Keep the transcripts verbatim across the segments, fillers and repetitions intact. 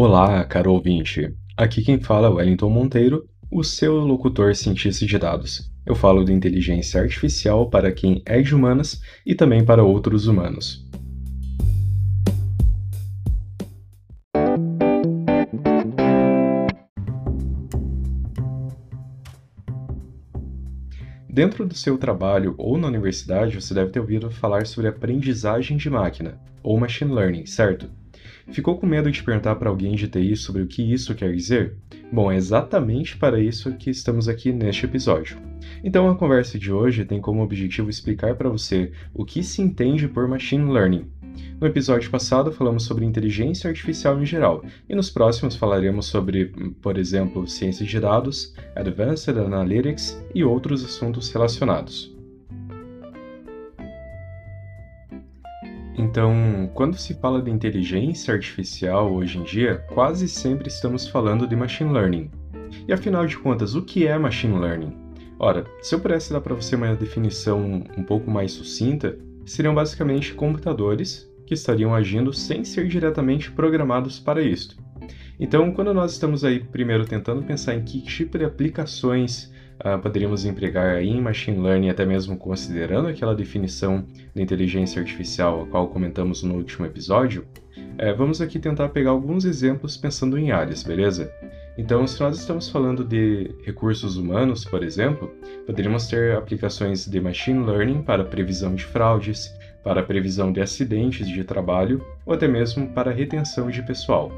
Olá, caro ouvinte! Aqui quem fala é Wellington Monteiro, o seu locutor cientista de dados. Eu falo de inteligência artificial para quem é de humanas e também para outros humanos. Dentro do seu trabalho ou na universidade, você deve ter ouvido falar sobre aprendizagem de máquina, ou machine learning, certo? Ficou com medo de perguntar para alguém de T I sobre o que isso quer dizer? Bom, é exatamente para isso que estamos aqui neste episódio. Então, a conversa de hoje tem como objetivo explicar para você o que se entende por machine learning. No episódio passado, falamos sobre inteligência artificial em geral, e nos próximos falaremos sobre, por exemplo, ciência de dados, Advanced Analytics e outros assuntos relacionados. Então, quando se fala de inteligência artificial hoje em dia, quase sempre estamos falando de machine learning. E afinal de contas, o que é machine learning? Ora, se eu pudesse dar para você uma definição um pouco mais sucinta, seriam basicamente computadores que estariam agindo sem ser diretamente programados para isto. Então, quando nós estamos aí primeiro tentando pensar em que tipo de aplicações uh, poderíamos empregar aí em machine learning, até mesmo considerando aquela definição de inteligência artificial a qual comentamos no último episódio, é, vamos aqui tentar pegar alguns exemplos pensando em áreas, beleza? Então, se nós estamos falando de recursos humanos, por exemplo, poderíamos ter aplicações de machine learning para previsão de fraudes, para previsão de acidentes de trabalho ou até mesmo para retenção de pessoal.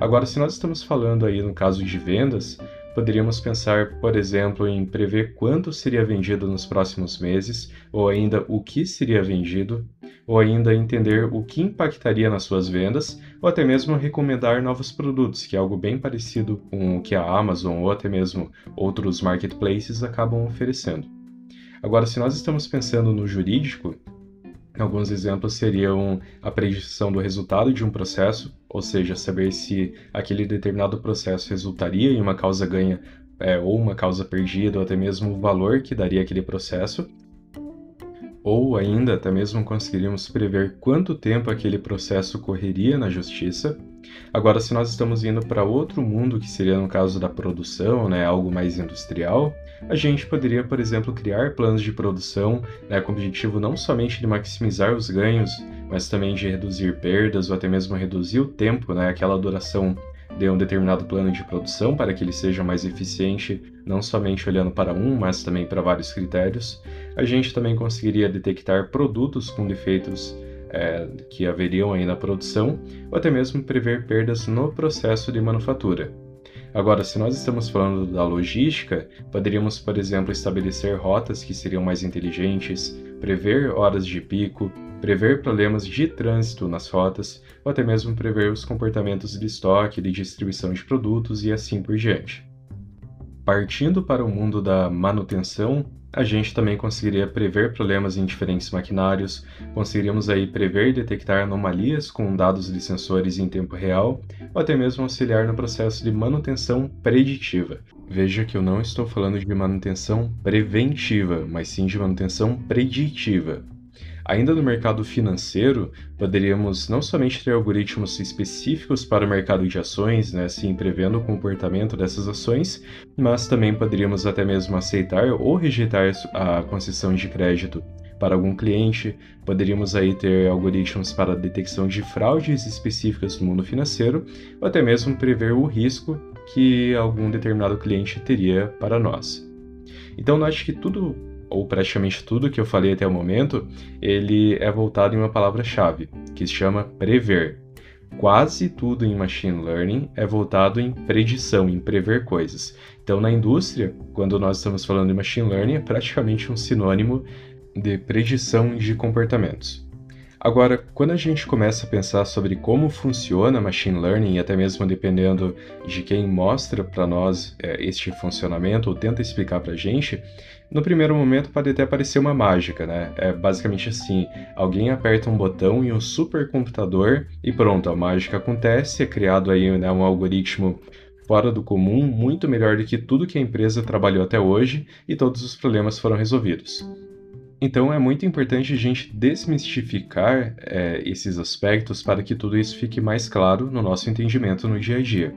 Agora, se nós estamos falando aí no caso de vendas, poderíamos pensar, por exemplo, em prever quanto seria vendido nos próximos meses, ou ainda o que seria vendido, ou ainda entender o que impactaria nas suas vendas, ou até mesmo recomendar novos produtos, que é algo bem parecido com o que a Amazon ou até mesmo outros marketplaces acabam oferecendo. Agora, se nós estamos pensando no jurídico, alguns exemplos seriam a predição do resultado de um processo, ou seja, saber se aquele determinado processo resultaria em uma causa ganha é, ou uma causa perdida, ou até mesmo o valor que daria aquele processo. Ou ainda, até mesmo conseguiríamos prever quanto tempo aquele processo correria na justiça. Agora, se nós estamos indo para outro mundo, que seria no caso da produção, né, algo mais industrial, a gente poderia, por exemplo, criar planos de produção, né, com o objetivo não somente de maximizar os ganhos, mas também de reduzir perdas ou até mesmo reduzir o tempo, né, aquela duração de um determinado plano de produção para que ele seja mais eficiente, não somente olhando para um, mas também para vários critérios. A gente também conseguiria detectar produtos com defeitos é, que haveriam aí na produção, ou até mesmo prever perdas no processo de manufatura. Agora, se nós estamos falando da logística, poderíamos, por exemplo, estabelecer rotas que seriam mais inteligentes, prever horas de pico, prever problemas de trânsito nas rotas, ou até mesmo prever os comportamentos de estoque, de distribuição de produtos e assim por diante. Partindo para o mundo da manutenção, a gente também conseguiria prever problemas em diferentes maquinários, conseguiríamos aí prever e detectar anomalias com dados de sensores em tempo real, ou até mesmo auxiliar no processo de manutenção preditiva. Veja que eu não estou falando de manutenção preventiva, mas sim de manutenção preditiva. Ainda no mercado financeiro, poderíamos não somente ter algoritmos específicos para o mercado de ações, né, assim prevendo o comportamento dessas ações, mas também poderíamos até mesmo aceitar ou rejeitar a concessão de crédito para algum cliente, poderíamos aí ter algoritmos para detecção de fraudes específicas no mundo financeiro, ou até mesmo prever o risco que algum determinado cliente teria para nós. Então, note que tudo... ou praticamente tudo que eu falei até o momento, ele é voltado em uma palavra-chave, que se chama prever. Quase tudo em machine learning é voltado em predição, em prever coisas. Então, na indústria, quando nós estamos falando de machine learning, é praticamente um sinônimo de predição de comportamentos. Agora, quando a gente começa a pensar sobre como funciona machine learning, e até mesmo dependendo de quem mostra para nós é, este funcionamento ou tenta explicar para a gente, no primeiro momento pode até parecer uma mágica, né? É basicamente assim, alguém aperta um botão em um supercomputador e pronto, a mágica acontece, é criado aí, né, um algoritmo fora do comum, muito melhor do que tudo que a empresa trabalhou até hoje e todos os problemas foram resolvidos. Então é muito importante a gente desmistificar é, esses aspectos para que tudo isso fique mais claro no nosso entendimento no dia a dia.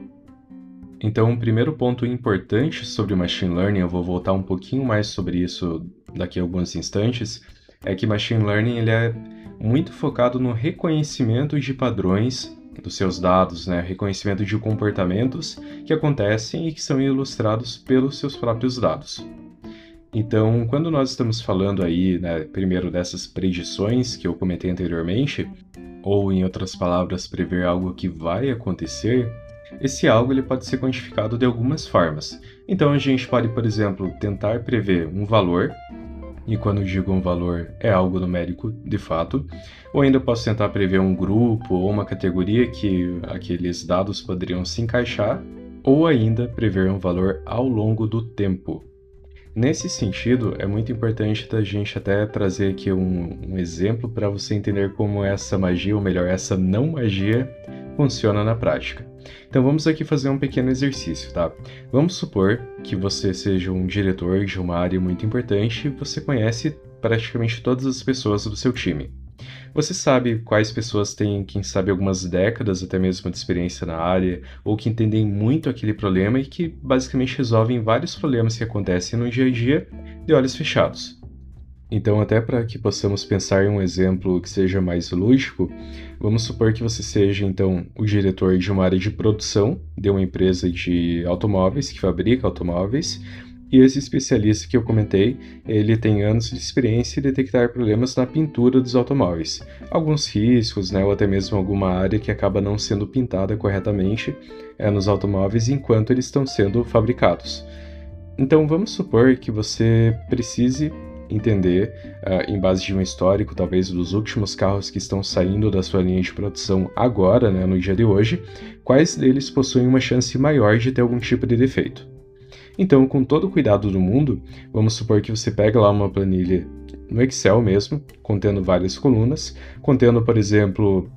Então, um primeiro ponto importante sobre Machine Learning, eu vou voltar um pouquinho mais sobre isso daqui a alguns instantes, é que Machine Learning ele é muito focado no reconhecimento de padrões dos seus dados, né? Reconhecimento de comportamentos que acontecem e que são ilustrados pelos seus próprios dados. Então, quando nós estamos falando aí, né, primeiro dessas predições que eu comentei anteriormente, ou em outras palavras, prever algo que vai acontecer, esse algo ele pode ser quantificado de algumas formas. Então, a gente pode, por exemplo, tentar prever um valor, e quando eu digo um valor, é algo numérico de fato, ou ainda posso tentar prever um grupo ou uma categoria que aqueles dados poderiam se encaixar, ou ainda prever um valor ao longo do tempo. Nesse sentido, é muito importante da gente até trazer aqui um, um exemplo para você entender como essa magia, ou melhor, essa não magia, funciona na prática. Então vamos aqui fazer um pequeno exercício, tá? Vamos supor que você seja um diretor de uma área muito importante e você conhece praticamente todas as pessoas do seu time. Você sabe quais pessoas têm, quem sabe, algumas décadas até mesmo de experiência na área, ou que entendem muito aquele problema e que basicamente resolvem vários problemas que acontecem no dia a dia de olhos fechados. Então, até para que possamos pensar em um exemplo que seja mais lúdico, vamos supor que você seja, então, o diretor de uma área de produção de uma empresa de automóveis, que fabrica automóveis, e esse especialista que eu comentei, ele tem anos de experiência em detectar problemas na pintura dos automóveis. Alguns riscos, né, ou até mesmo alguma área que acaba não sendo pintada corretamente é, nos automóveis enquanto eles estão sendo fabricados. Então, vamos supor que você precise entender, uh, em base de um histórico, talvez dos últimos carros que estão saindo da sua linha de produção agora, né, no dia de hoje, quais deles possuem uma chance maior de ter algum tipo de defeito. Então, com todo o cuidado do mundo, vamos supor que você pega lá uma planilha no Excel mesmo, contendo várias colunas, contendo, por exemplo,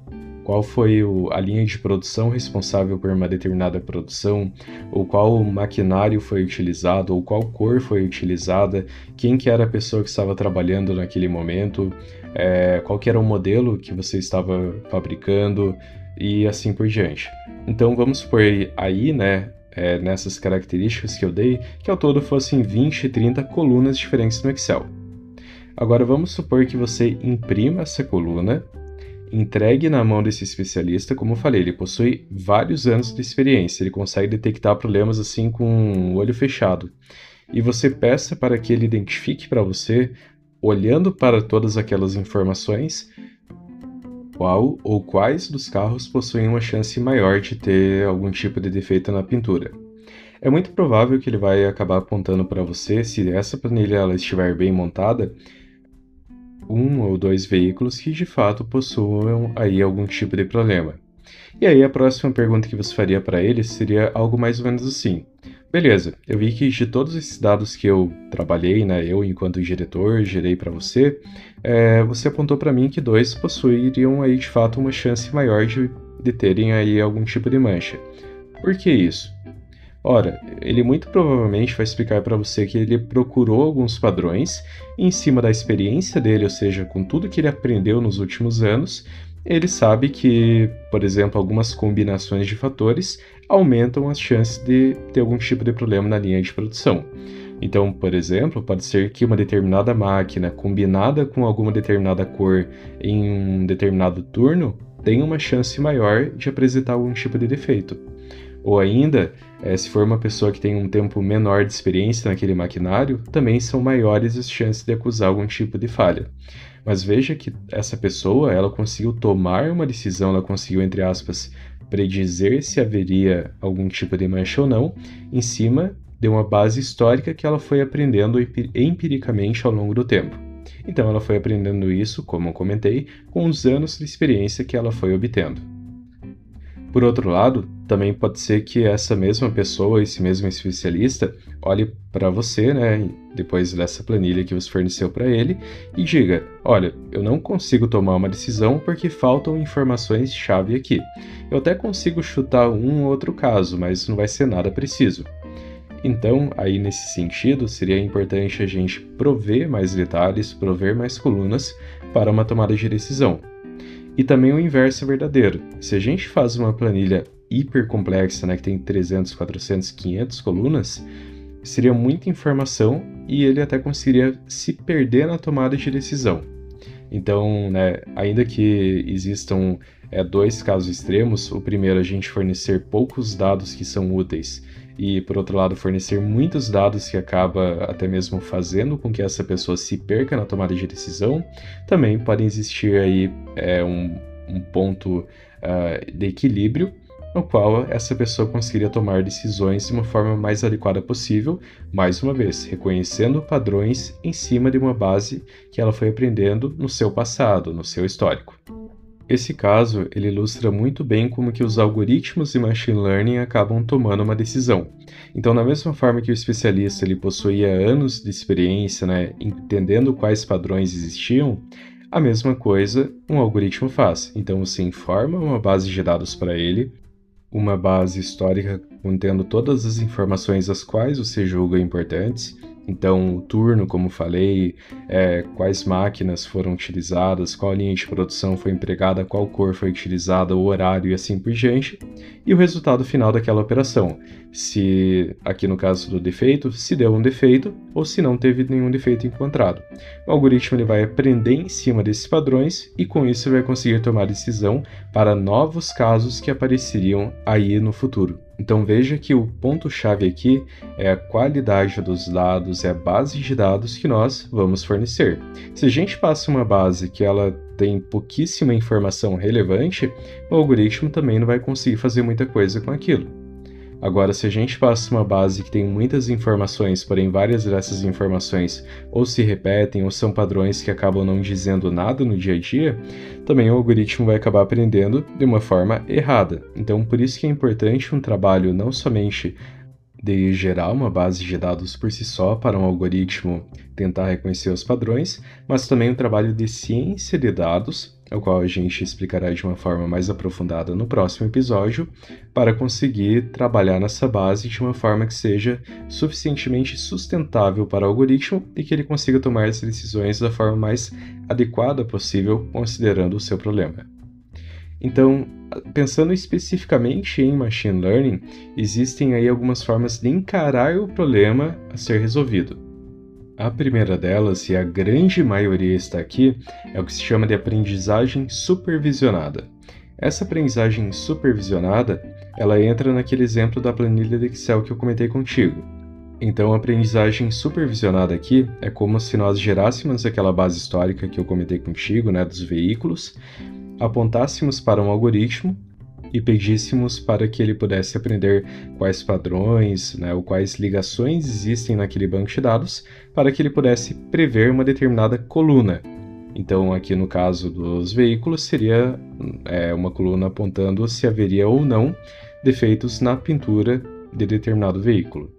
qual foi o, a linha de produção responsável por uma determinada produção, ou qual maquinário foi utilizado, ou qual cor foi utilizada, quem que era a pessoa que estava trabalhando naquele momento, é, qual que era o modelo que você estava fabricando, e assim por diante. Então, vamos supor aí, né, é, nessas características que eu dei, que ao todo fossem vinte, trinta colunas diferentes no Excel. Agora, vamos supor que você imprima essa coluna, entregue na mão desse especialista. Como eu falei, ele possui vários anos de experiência, ele consegue detectar problemas assim com o olho fechado. E você peça para que ele identifique para você, olhando para todas aquelas informações, qual ou quais dos carros possuem uma chance maior de ter algum tipo de defeito na pintura. É muito provável que ele vai acabar apontando para você, se essa planilha ela estiver bem montada, um ou dois veículos que de fato possuam aí algum tipo de problema. E aí a próxima pergunta que você faria para ele seria algo mais ou menos assim: beleza, eu vi que de todos esses dados que eu trabalhei, né, eu enquanto diretor gerei para você, é, você apontou para mim que dois possuiriam aí de fato uma chance maior de, de terem aí algum tipo de mancha. Por que isso? Ora, ele muito provavelmente vai explicar para você que ele procurou alguns padrões e, em cima da experiência dele, ou seja, com tudo que ele aprendeu nos últimos anos, ele sabe que, por exemplo, algumas combinações de fatores aumentam as chances de ter algum tipo de problema na linha de produção. Então, por exemplo, pode ser que uma determinada máquina combinada com alguma determinada cor em um determinado turno tenha uma chance maior de apresentar algum tipo de defeito. Ou ainda, é, se for uma pessoa que tem um tempo menor de experiência naquele maquinário, também são maiores as chances de acusar algum tipo de falha. Mas veja que essa pessoa, ela conseguiu tomar uma decisão, ela conseguiu, entre aspas, predizer se haveria algum tipo de mancha ou não, em cima de uma base histórica que ela foi aprendendo empiricamente ao longo do tempo. Então ela foi aprendendo isso, como eu comentei, com os anos de experiência que ela foi obtendo. Por outro lado, também pode ser que essa mesma pessoa, esse mesmo especialista, olhe para você, né, depois dessa planilha que você forneceu para ele, e diga: olha, eu não consigo tomar uma decisão porque faltam informações-chave aqui. Eu até consigo chutar um ou outro caso, mas não vai ser nada preciso. Então, aí nesse sentido, seria importante a gente prover mais detalhes, prover mais colunas para uma tomada de decisão. E também o inverso é verdadeiro. Se a gente faz uma planilha hiper complexa, né, que tem trezentas, quatrocentas, quinhentas colunas, seria muita informação e ele até conseguiria se perder na tomada de decisão. Então, né, ainda que existam é, dois casos extremos, o primeiro é a gente fornecer poucos dados que são úteis e, por outro lado, fornecer muitos dados que acaba até mesmo fazendo com que essa pessoa se perca na tomada de decisão, também podem existir aí é, um, um ponto uh, de equilíbrio no qual essa pessoa conseguiria tomar decisões de uma forma mais adequada possível, mais uma vez, reconhecendo padrões em cima de uma base que ela foi aprendendo no seu passado, no seu histórico. Esse caso, ele ilustra muito bem como que os algoritmos de machine learning acabam tomando uma decisão. Então, da mesma forma que o especialista ele possuía anos de experiência, né, entendendo quais padrões existiam, a mesma coisa um algoritmo faz. Então, você informa uma base de dados para ele, uma base histórica contendo todas as informações as quais você julga importantes. Então, o turno, como falei, é, quais máquinas foram utilizadas, qual linha de produção foi empregada, qual cor foi utilizada, o horário e assim por diante. E o resultado final daquela operação. Se, aqui no caso do defeito, se deu um defeito ou se não teve nenhum defeito encontrado. O algoritmo ele vai aprender em cima desses padrões e com isso vai conseguir tomar decisão para novos casos que apareceriam aí no futuro. Então veja que o ponto-chave aqui é a qualidade dos dados, é a base de dados que nós vamos fornecer. Se a gente passa uma base que ela tem pouquíssima informação relevante, o algoritmo também não vai conseguir fazer muita coisa com aquilo. Agora, se a gente passa uma base que tem muitas informações, porém várias dessas informações ou se repetem ou são padrões que acabam não dizendo nada no dia a dia, também o algoritmo vai acabar aprendendo de uma forma errada. Então, por isso que é importante um trabalho não somente de gerar uma base de dados por si só para um algoritmo tentar reconhecer os padrões, mas também um trabalho de ciência de dados, o qual a gente explicará de uma forma mais aprofundada no próximo episódio, para conseguir trabalhar nessa base de uma forma que seja suficientemente sustentável para o algoritmo e que ele consiga tomar as decisões da forma mais adequada possível, considerando o seu problema. Então, pensando especificamente em machine learning, existem aí algumas formas de encarar o problema a ser resolvido. A primeira delas, e a grande maioria está aqui, é o que se chama de aprendizagem supervisionada. Essa aprendizagem supervisionada, ela entra naquele exemplo da planilha de Excel que eu comentei contigo. Então, a aprendizagem supervisionada aqui é como se nós gerássemos aquela base histórica que eu comentei contigo, né, dos veículos, apontássemos para um algoritmo e pedíssemos para que ele pudesse aprender quais padrões, né, ou quais ligações existem naquele banco de dados para que ele pudesse prever uma determinada coluna. Então, aqui no caso dos veículos, seria é, uma coluna apontando se haveria ou não defeitos na pintura de determinado veículo.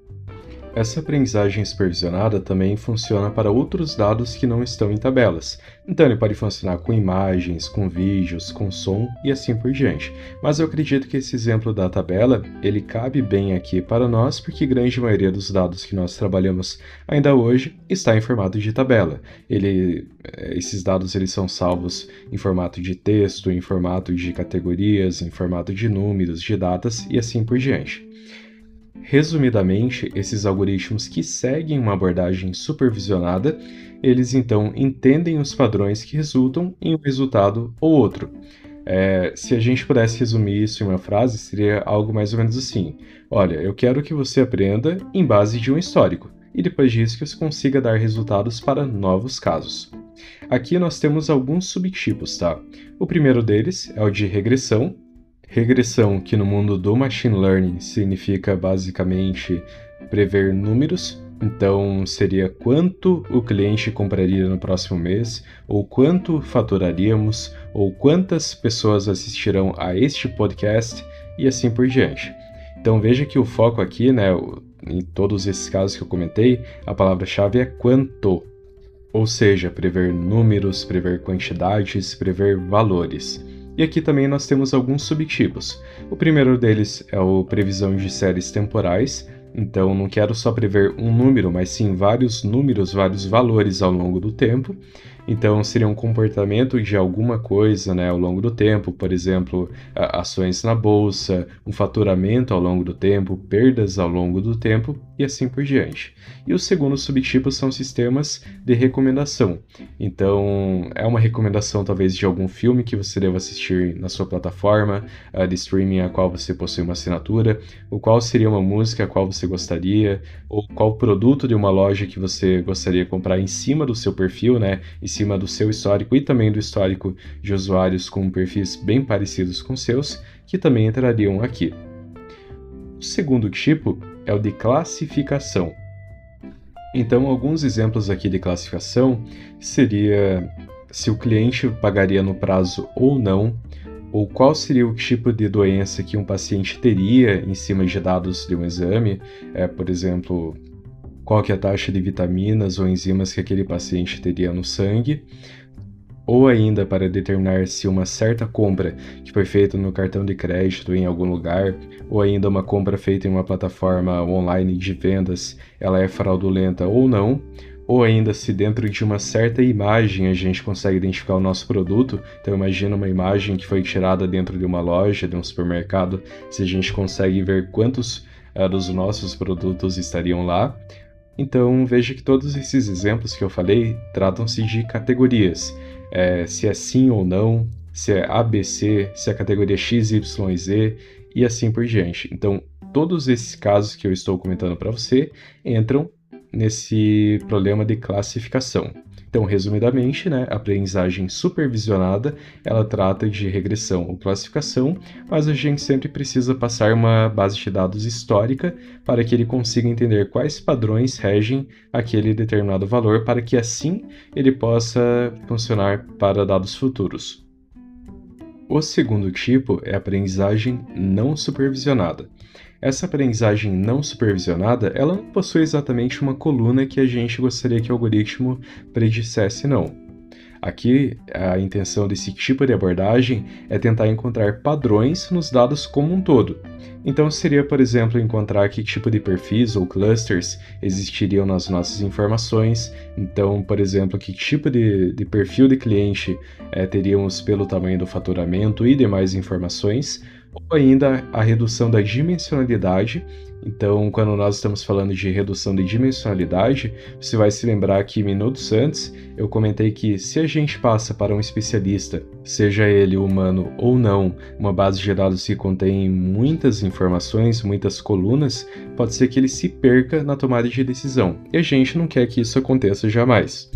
Essa aprendizagem supervisionada também funciona para outros dados que não estão em tabelas. Então ele pode funcionar com imagens, com vídeos, com som e assim por diante. Mas eu acredito que esse exemplo da tabela, ele cabe bem aqui para nós, porque grande maioria dos dados que nós trabalhamos ainda hoje está em formato de tabela. Ele, esses dados eles são salvos em formato de texto, em formato de categorias, em formato de números, de datas e assim por diante. Resumidamente, esses algoritmos que seguem uma abordagem supervisionada, eles então entendem os padrões que resultam em um resultado ou outro. É, se a gente pudesse resumir isso em uma frase, seria algo mais ou menos assim. Olha, eu quero que você aprenda em base de um histórico, e depois disso que você consiga dar resultados para novos casos. Aqui nós temos alguns subtipos, tá? O primeiro deles é o de regressão. Regressão, que no mundo do machine learning significa basicamente prever números, então seria quanto o cliente compraria no próximo mês, ou quanto faturaríamos, ou quantas pessoas assistirão a este podcast e assim por diante. Então veja que o foco aqui, né, em todos esses casos que eu comentei, a palavra-chave é quanto, ou seja, prever números, prever quantidades, prever valores. E aqui também nós temos alguns subtipos. O primeiro deles é a previsão de séries temporais, Então, não quero só prever um número, mas sim vários números, vários valores ao longo do tempo. Então, seria um comportamento de alguma coisa, né, ao longo do tempo, por exemplo, ações na bolsa, um faturamento ao longo do tempo, perdas ao longo do tempo e assim por diante. E o segundo subtipo são sistemas de recomendação. Então, é uma recomendação talvez de algum filme que você deva assistir na sua plataforma de streaming a qual você possui uma assinatura, ou qual seria uma música a qual você gostaria, ou qual produto de uma loja que você gostaria de comprar em cima do seu perfil, né, em cima do seu histórico e também do histórico de usuários com perfis bem parecidos com seus, que também entrariam aqui. O segundo tipo é o de classificação. Então, alguns exemplos aqui de classificação seria se o cliente pagaria no prazo ou não, ou qual seria o tipo de doença que um paciente teria em cima de dados de um exame, é, por exemplo, qual que é a taxa de vitaminas ou enzimas que aquele paciente teria no sangue, ou ainda para determinar se uma certa compra que foi feita no cartão de crédito em algum lugar, ou ainda uma compra feita em uma plataforma online de vendas, ela é fraudulenta ou não, ou ainda se dentro de uma certa imagem a gente consegue identificar o nosso produto. Então imagina uma imagem que foi tirada dentro de uma loja, de um supermercado, se a gente consegue ver quantos uh, dos nossos produtos estariam lá. Então veja que todos esses exemplos que eu falei tratam-se de categorias. É, se é sim ou não, se é A B C, se é a categoria X Y Z e assim por diante. Então, todos esses casos que eu estou comentando para você entram nesse problema de classificação. Então, resumidamente, né, a aprendizagem supervisionada, ela trata de regressão ou classificação, mas a gente sempre precisa passar uma base de dados histórica para que ele consiga entender quais padrões regem aquele determinado valor, para que assim ele possa funcionar para dados futuros. O segundo tipo é a aprendizagem não supervisionada. Essa aprendizagem não supervisionada, ela não possui exatamente uma coluna que a gente gostaria que o algoritmo predissesse, não. Aqui, a intenção desse tipo de abordagem é tentar encontrar padrões nos dados como um todo. Então, seria, por exemplo, encontrar que tipo de perfis ou clusters existiriam nas nossas informações. Então, por exemplo, que tipo de, de perfil de cliente é, teríamos pelo tamanho do faturamento e demais informações. Ou ainda a redução da dimensionalidade. Então, quando nós estamos falando de redução de dimensionalidade, você vai se lembrar que minutos antes eu comentei que se a gente passa para um especialista, seja ele humano ou não, uma base de dados que contém muitas informações, muitas colunas, pode ser que ele se perca na tomada de decisão. E a gente não quer que isso aconteça jamais.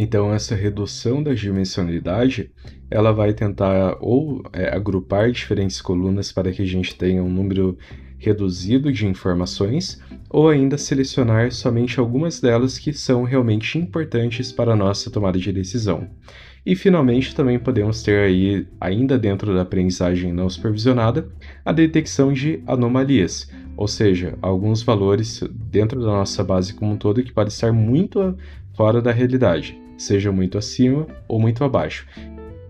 Então, essa redução da dimensionalidade, ela vai tentar ou é, agrupar diferentes colunas para que a gente tenha um número reduzido de informações, ou ainda selecionar somente algumas delas que são realmente importantes para a nossa tomada de decisão. E, finalmente, também podemos ter aí, ainda dentro da aprendizagem não supervisionada, a detecção de anomalias. Ou seja, alguns valores dentro da nossa base como um todo que pode estar muito fora da realidade, seja muito acima ou muito abaixo.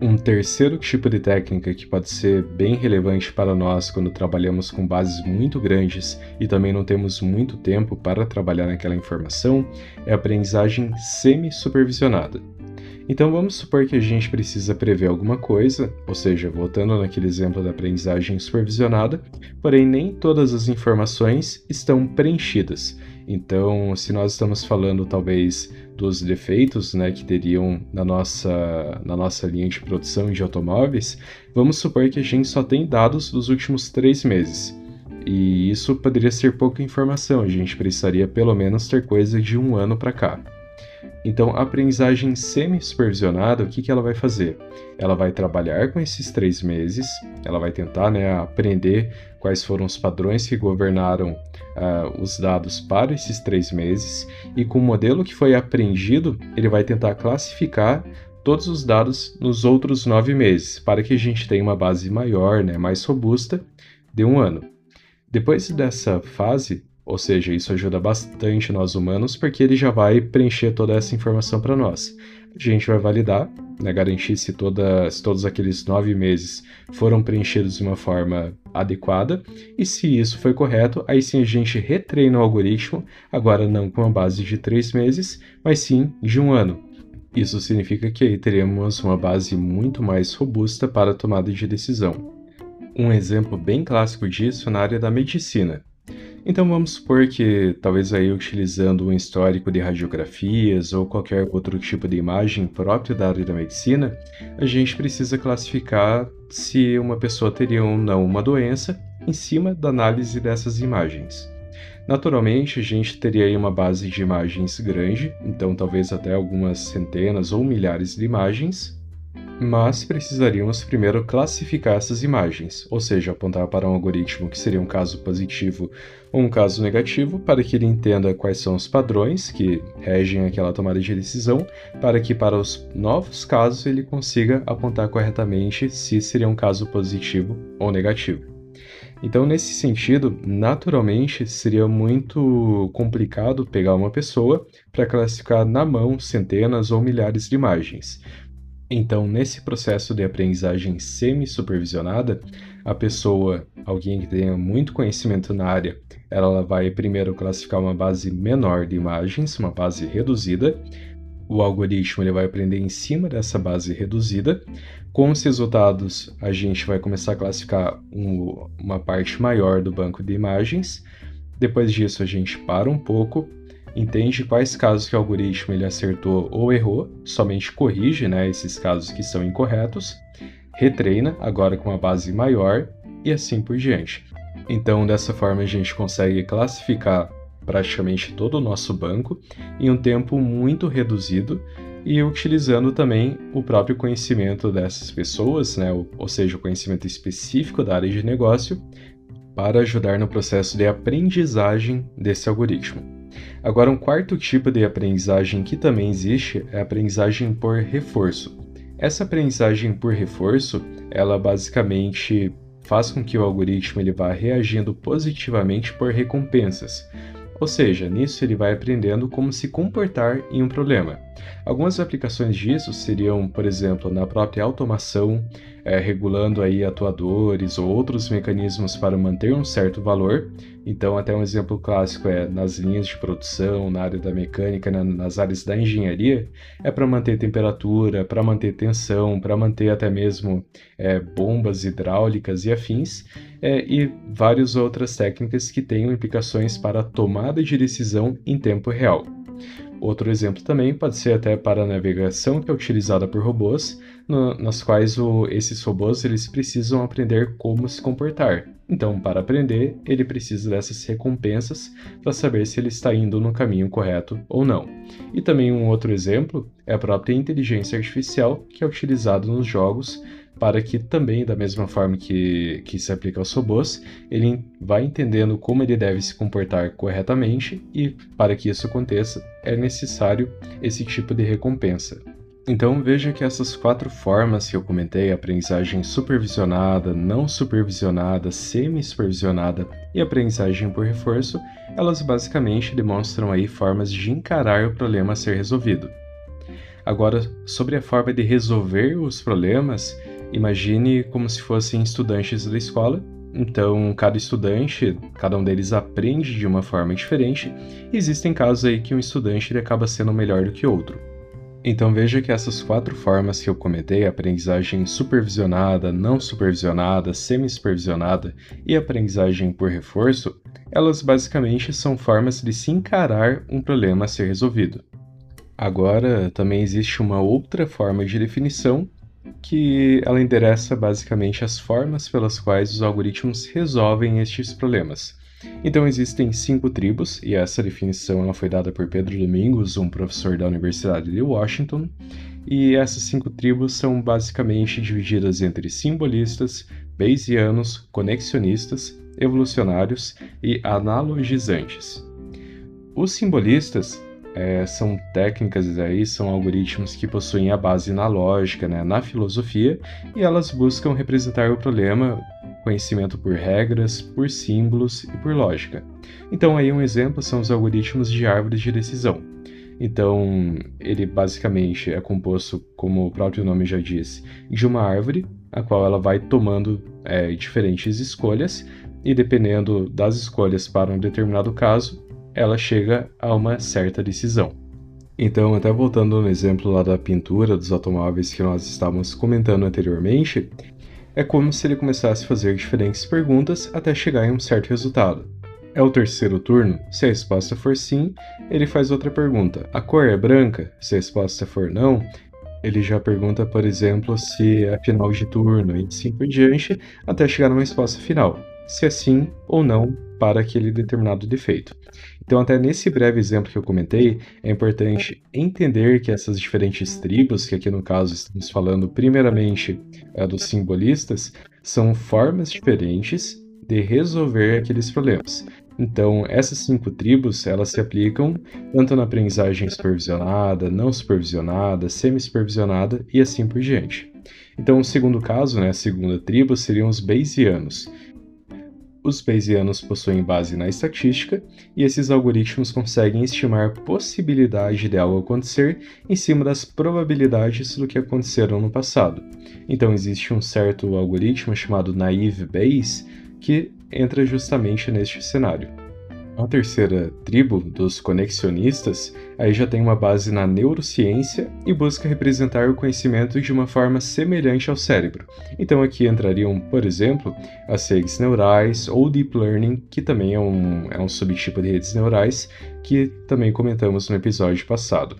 Um terceiro tipo de técnica que pode ser bem relevante para nós quando trabalhamos com bases muito grandes e também não temos muito tempo para trabalhar naquela informação é a aprendizagem semi-supervisionada. Então vamos supor que a gente precisa prever alguma coisa, ou seja, voltando naquele exemplo da aprendizagem supervisionada, porém nem todas as informações estão preenchidas. Então, se nós estamos falando talvez dos defeitos, né, que teriam na nossa, na nossa linha de produção de automóveis, vamos supor que a gente só tem dados dos últimos três meses. E isso poderia ser pouca informação, a gente precisaria pelo menos ter coisa de um ano para cá. Então, a aprendizagem semi-supervisionada, o que, que ela vai fazer? Ela vai trabalhar com esses três meses, ela vai tentar, né, aprender quais foram os padrões que governaram uh, os dados para esses três meses, e com o modelo que foi aprendido, ele vai tentar classificar todos os dados nos outros nove meses, para que a gente tenha uma base maior, né, mais robusta, de um ano. Depois dessa fase, ou seja, isso ajuda bastante nós humanos, porque ele já vai preencher toda essa informação para nós. a gente vai validar, né, garantir se, toda, se todos aqueles nove meses foram preenchidos de uma forma adequada, e se isso foi correto, aí sim a gente retreina o algoritmo, agora não com a base de três meses, mas sim de um ano. Isso significa que aí teremos uma base muito mais robusta para a tomada de decisão. Um exemplo bem clássico disso na área da medicina. Então vamos supor que, talvez aí utilizando um histórico de radiografias ou qualquer outro tipo de imagem própria da área da medicina, a gente precisa classificar se uma pessoa teria ou não uma doença em cima da análise dessas imagens. Naturalmente, a gente teria aí uma base de imagens grande, então talvez até algumas centenas ou milhares de imagens, mas precisaríamos primeiro classificar essas imagens, ou seja, apontar para um algoritmo que seria um caso positivo ou um caso negativo, para que ele entenda quais são os padrões que regem aquela tomada de decisão, para que para os novos casos ele consiga apontar corretamente se seria um caso positivo ou negativo. Então, nesse sentido, naturalmente, seria muito complicado pegar uma pessoa para classificar na mão centenas ou milhares de imagens. Então, nesse processo de aprendizagem semi-supervisionada, a pessoa, alguém que tenha muito conhecimento na área, ela vai primeiro classificar uma base menor de imagens, uma base reduzida. O algoritmo ele vai aprender em cima dessa base reduzida. Com os resultados, a gente vai começar a classificar um, uma parte maior do banco de imagens. Depois disso, a gente para um pouco, entende quais casos que o algoritmo ele acertou ou errou, somente corrige, né, esses casos que são incorretos, retreina, agora com uma base maior, e assim por diante. Então, dessa forma, a gente consegue classificar praticamente todo o nosso banco em um tempo muito reduzido e utilizando também o próprio conhecimento dessas pessoas, né? ou, ou seja, o conhecimento específico da área de negócio, para ajudar no processo de aprendizagem desse algoritmo. Agora, um quarto tipo de aprendizagem que também existe é a aprendizagem por reforço. Essa aprendizagem por reforço, ela basicamente faz com que o algoritmo ele vá reagindo positivamente por recompensas. Ou seja, nisso ele vai aprendendo como se comportar em um problema. Algumas aplicações disso seriam, por exemplo, na própria automação, é, regulando aí atuadores ou outros mecanismos para manter um certo valor. Então, até um exemplo clássico é nas linhas de produção, na área da mecânica, na, nas áreas da engenharia, é para manter temperatura, para manter tensão, para manter até mesmo é, bombas hidráulicas e afins, é, e várias outras técnicas que tenham implicações para a tomada de decisão em tempo real. Outro exemplo também pode ser até para a navegação, que é utilizada por robôs, no, nas quais o, esses robôs eles precisam aprender como se comportar. Então, para aprender, ele precisa dessas recompensas para saber se ele está indo no caminho correto ou não. E também um outro exemplo é a própria inteligência artificial, que é utilizada nos jogos, para que também, da mesma forma que, que se aplica aos robôs, ele vai entendendo como ele deve se comportar corretamente, e para que isso aconteça, é necessário esse tipo de recompensa. Então veja que essas quatro formas que eu comentei, aprendizagem supervisionada, não supervisionada, semi-supervisionada e aprendizagem por reforço, elas basicamente demonstram aí formas de encarar o problema a ser resolvido. Agora, sobre a forma de resolver os problemas, imagine como se fossem estudantes da escola. Então, cada estudante, cada um deles aprende de uma forma diferente, e existem casos aí que um estudante ele acaba sendo melhor do que outro. Então veja que essas quatro formas que eu comentei, aprendizagem supervisionada, não supervisionada, semi-supervisionada e aprendizagem por reforço, elas basicamente são formas de se encarar um problema a ser resolvido. Agora, também existe uma outra forma de definição, que ela endereça basicamente as formas pelas quais os algoritmos resolvem estes problemas. Então existem cinco tribos, e essa definição ela foi dada por Pedro Domingos, um professor da Universidade de Washington, e essas cinco tribos são basicamente divididas entre simbolistas, bayesianos, conexionistas, evolucionários e analogizantes. Os simbolistas É, são técnicas aí, são algoritmos que possuem a base na lógica, né, na filosofia, e elas buscam representar o problema, conhecimento por regras, por símbolos e por lógica. Então aí um exemplo são os algoritmos de árvores de decisão. Então, ele basicamente é composto, como o próprio nome já disse, de uma árvore, a qual ela vai tomando é, diferentes escolhas, e dependendo das escolhas para um determinado caso, ela chega a uma certa decisão. Então, até voltando no exemplo lá da pintura dos automóveis que nós estávamos comentando anteriormente, é como se ele começasse a fazer diferentes perguntas até chegar em um certo resultado. É o terceiro turno? Se a resposta for sim, ele faz outra pergunta. A cor é branca? Se a resposta for não, ele já pergunta, por exemplo, se é final de turno e assim por diante, até chegar numa resposta final, se é sim ou não para aquele determinado defeito. Então, até nesse breve exemplo que eu comentei, é importante entender que essas diferentes tribos, que aqui no caso estamos falando primeiramente é, dos simbolistas, são formas diferentes de resolver aqueles problemas. Então, essas cinco tribos, elas se aplicam tanto na aprendizagem supervisionada, não supervisionada, semi-supervisionada e assim por diante. Então, o segundo caso, né, a segunda tribo, seriam os Bayesianos. Os Bayesianos possuem base na estatística, e esses algoritmos conseguem estimar a possibilidade de algo acontecer em cima das probabilidades do que aconteceram no passado. Então, existe um certo algoritmo chamado Naive Bayes, que entra justamente neste cenário. A terceira tribo, dos conexionistas, aí já tem uma base na neurociência e busca representar o conhecimento de uma forma semelhante ao cérebro. Então aqui entrariam, por exemplo, as redes neurais ou Deep Learning, que também é um, é um subtipo de redes neurais, que também comentamos no episódio passado.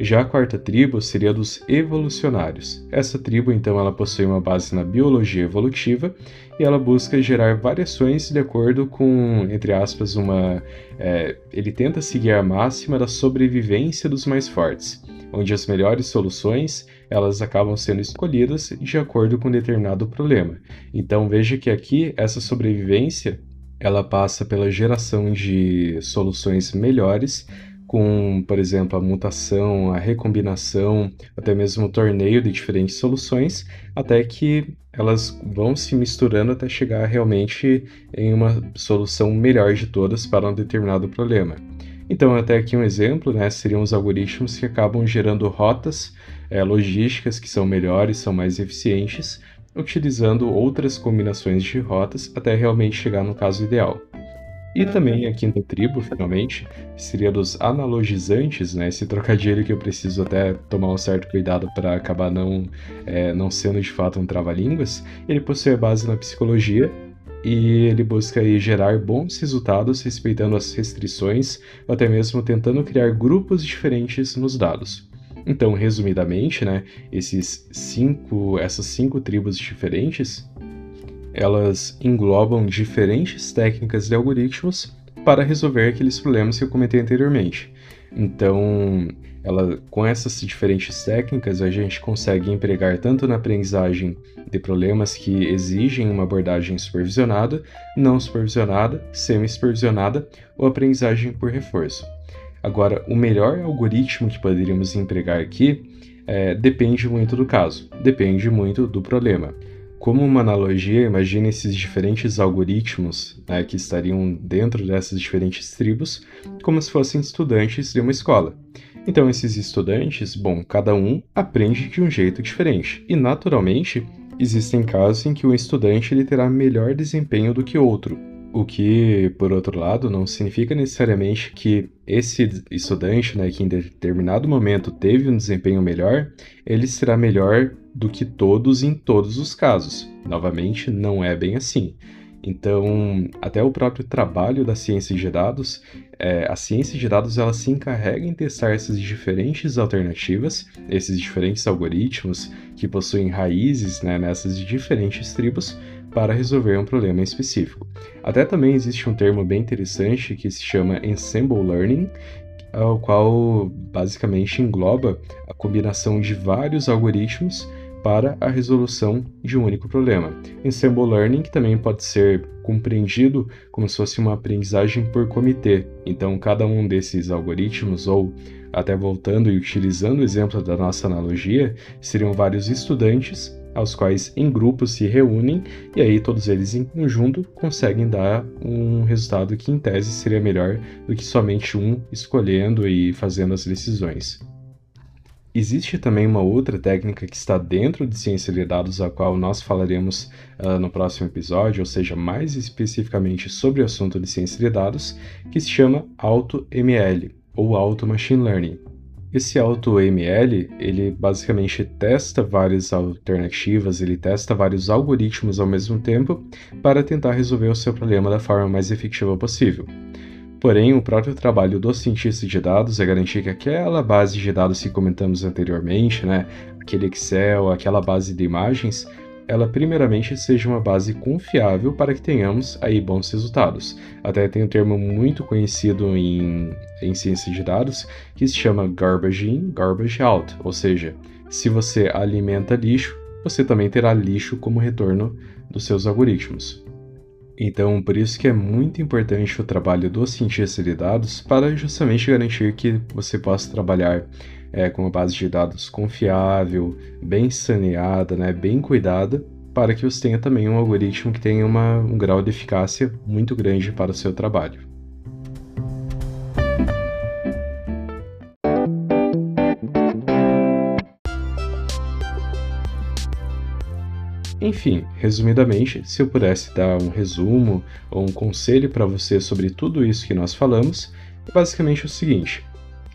Já a quarta tribo seria a dos evolucionários. Essa tribo, então, ela possui uma base na biologia evolutiva e ela busca gerar variações de acordo com, entre aspas, uma... É, ele tenta seguir a máxima da sobrevivência dos mais fortes, onde as melhores soluções, elas acabam sendo escolhidas de acordo com um determinado problema. Então, veja que aqui, essa sobrevivência, ela passa pela geração de soluções melhores, com, por exemplo, a mutação, a recombinação, até mesmo o torneio de diferentes soluções, até que elas vão se misturando até chegar realmente em uma solução melhor de todas para um determinado problema. Então, até aqui um exemplo, né, seriam os algoritmos que acabam gerando rotas é, logísticas que são melhores, são mais eficientes, utilizando outras combinações de rotas até realmente chegar no caso ideal. E também a quinta tribo, finalmente, seria dos analogizantes, né? Esse trocadilho que eu preciso até tomar um certo cuidado para acabar não, é, não sendo de fato um trava-línguas. Ele possui base na psicologia e ele busca aí gerar bons resultados respeitando as restrições ou até mesmo tentando criar grupos diferentes nos dados. Então, resumidamente, né, esses cinco, essas cinco tribos diferentes, elas englobam diferentes técnicas de algoritmos para resolver aqueles problemas que eu comentei anteriormente. Então, ela, com essas diferentes técnicas, a gente consegue empregar tanto na aprendizagem de problemas que exigem uma abordagem supervisionada, não supervisionada, semi-supervisionada ou aprendizagem por reforço. Agora, o melhor algoritmo que poderíamos empregar aqui é, depende muito do caso, depende muito do problema. Como uma analogia, imagine esses diferentes algoritmos, né, que estariam dentro dessas diferentes tribos, como se fossem estudantes de uma escola. Então, esses estudantes, bom, cada um aprende de um jeito diferente, e naturalmente, existem casos em que um estudante ele terá melhor desempenho do que outro, o que, por outro lado, não significa necessariamente que esse estudante, né, que em determinado momento teve um desempenho melhor, ele será melhor do que todos em todos os casos. Novamente, não é bem assim. Então, até o próprio trabalho da ciência de dados, é, a ciência de dados ela se encarrega em testar essas diferentes alternativas, esses diferentes algoritmos que possuem raízes, né, nessas diferentes tribos, para resolver um problema específico. Até também existe um termo bem interessante que se chama Ensemble Learning, ao qual basicamente engloba a combinação de vários algoritmos para a resolução de um único problema. Ensemble Learning também pode ser compreendido como se fosse uma aprendizagem por comitê. Então, cada um desses algoritmos, ou até voltando e utilizando o exemplo da nossa analogia, seriam vários estudantes aos quais em grupos se reúnem, e aí todos eles em conjunto conseguem dar um resultado que em tese seria melhor do que somente um escolhendo e fazendo as decisões. Existe também uma outra técnica que está dentro de ciência de dados, a qual nós falaremos uh, no próximo episódio, ou seja, mais especificamente sobre o assunto de ciência de dados, que se chama AutoML, ou Auto Machine Learning. Esse AutoML, ele basicamente testa várias alternativas, ele testa vários algoritmos ao mesmo tempo para tentar resolver o seu problema da forma mais efetiva possível. Porém, o próprio trabalho do cientista de dados é garantir que aquela base de dados que comentamos anteriormente, né, aquele Excel, aquela base de imagens, ela primeiramente seja uma base confiável para que tenhamos aí bons resultados. Até tem um termo muito conhecido em, em ciência de dados que se chama garbage in, garbage out, ou seja, se você alimenta lixo, você também terá lixo como retorno dos seus algoritmos. Então, por isso que é muito importante o trabalho do cientista de dados para justamente garantir que você possa trabalhar é, com uma base de dados confiável, bem saneada, né, bem cuidada, para que você tenha também um algoritmo que tenha uma, um grau de eficácia muito grande para o seu trabalho. Enfim, resumidamente, se eu pudesse dar um resumo ou um conselho para você sobre tudo isso que nós falamos, é basicamente o seguinte: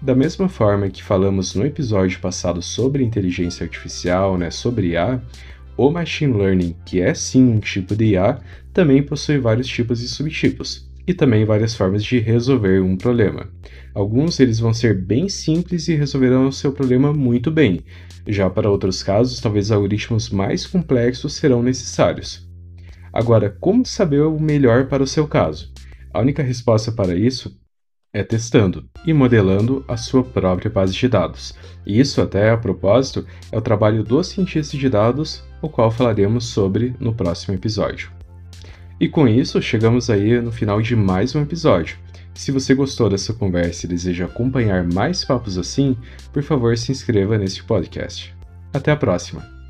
da mesma forma que falamos no episódio passado sobre inteligência artificial, né, sobre I A, o Machine Learning, que é sim um tipo de I A, também possui vários tipos e subtipos, e também várias formas de resolver um problema. Alguns eles vão ser bem simples e resolverão o seu problema muito bem. Já para outros casos, talvez algoritmos mais complexos serão necessários. Agora, como saber o melhor para o seu caso? A única resposta para isso é testando e modelando a sua própria base de dados. E isso, até a propósito, é o trabalho do cientista de dados, o qual falaremos sobre no próximo episódio. E com isso, chegamos aí no final de mais um episódio. Se você gostou dessa conversa e deseja acompanhar mais papos assim, por favor se inscreva neste podcast. Até a próxima!